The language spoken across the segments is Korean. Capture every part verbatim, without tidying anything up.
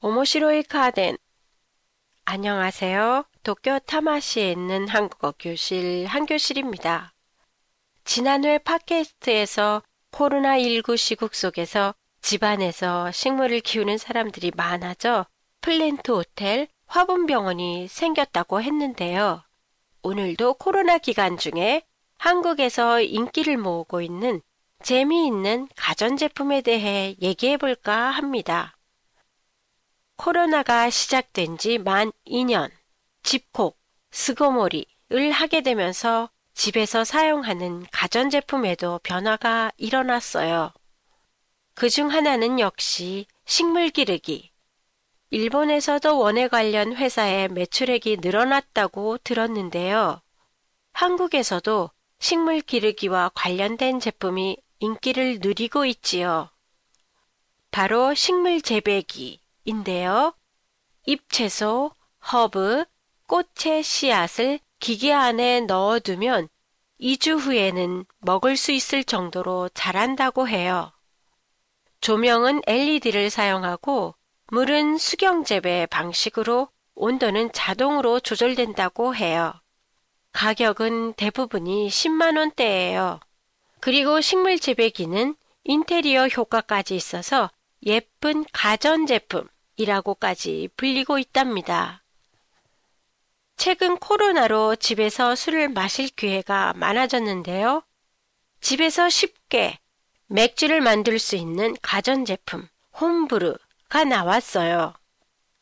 面白い家電。안녕하세요. 도쿄 타마시에 있는 한국어 교실 한교실입니다. 지난회 팟캐스트에서 코로나십구 시국 속에서 집안에서 식물을 키우는 사람들이 많아져 플랜트 호텔, 화분병원이 생겼다고 했는데요. 오늘도 코로나 기간 중에 한국에서 인기를 모으고 있는 재미있는 가전제품에 대해 얘기해볼까 합니다. 코로나가 시작된 지 만 이 년, 집콕, 스고모리를 하게 되면서 집에서 사용하는 가전제품에도 변화가 일어났어요. 그중 하나는 역시 식물 기르기. 일본에서도 원예 관련 회사의 매출액이 늘어났다고 들었는데요. 한국에서도 식물 기르기와 관련된 제품이 인기를 누리고 있지요. 바로 식물 재배기인데요. 잎, 채소, 허브, 꽃의 씨앗을 기계 안에 넣어두면 이 주 후에는 먹을 수 있을 정도로 자란다고 해요. 조명은 엘이디를 사용하고 물은 수경재배 방식으로 온도는 자동으로 조절된다고 해요. 가격은 대부분이 십만 원대예요. 그리고 식물 재배기는 인테리어 효과까지 있어서 예쁜 가전제품이라고까지 불리고 있답니다. 최근 코로나로 집에서 술을 마실 기회가 많아졌는데요. 집에서 쉽게 맥주를 만들 수 있는 가전제품 홈브루가 나왔어요.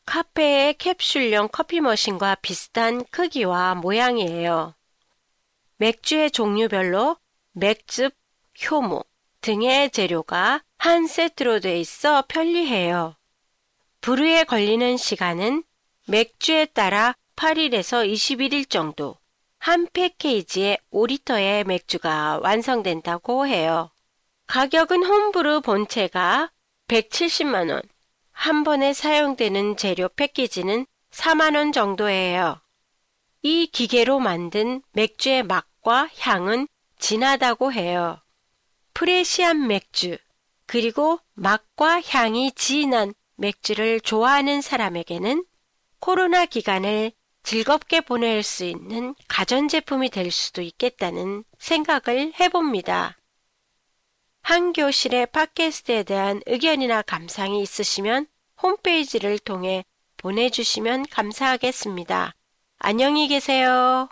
카페의 캡슐형 커피 머신과 비슷한 크기와 모양이에요. 맥주의 종류별로 맥즙, 효모 등의 재료가 한 세트로 돼 있어 편리해요. 브루에 걸리는 시간은 맥주에 따라 팔 일에서 이십일 일 정도, 한 패키지에 오 리터의 맥주가 완성된다고 해요. 가격은 홈브루 본체가 백칠십만 원, 한 번에 사용되는 재료 패키지는 사만 원 정도예요. 이 기계로 만든 맥주의 맛과 향은 진하다고 해요. 프레시한 맥주, 그리고 맛과 향이 진한 맥주를 좋아하는 사람에게는 코로나 기간을 즐겁게 보낼 수 있는 가전제품이 될 수도 있겠다는 생각을 해봅니다. 한 교실의 팟캐스트에 대한 의견이나 감상이 있으시면 홈페이지를 통해 보내주시면 감사하겠습니다. 안녕히 계세요.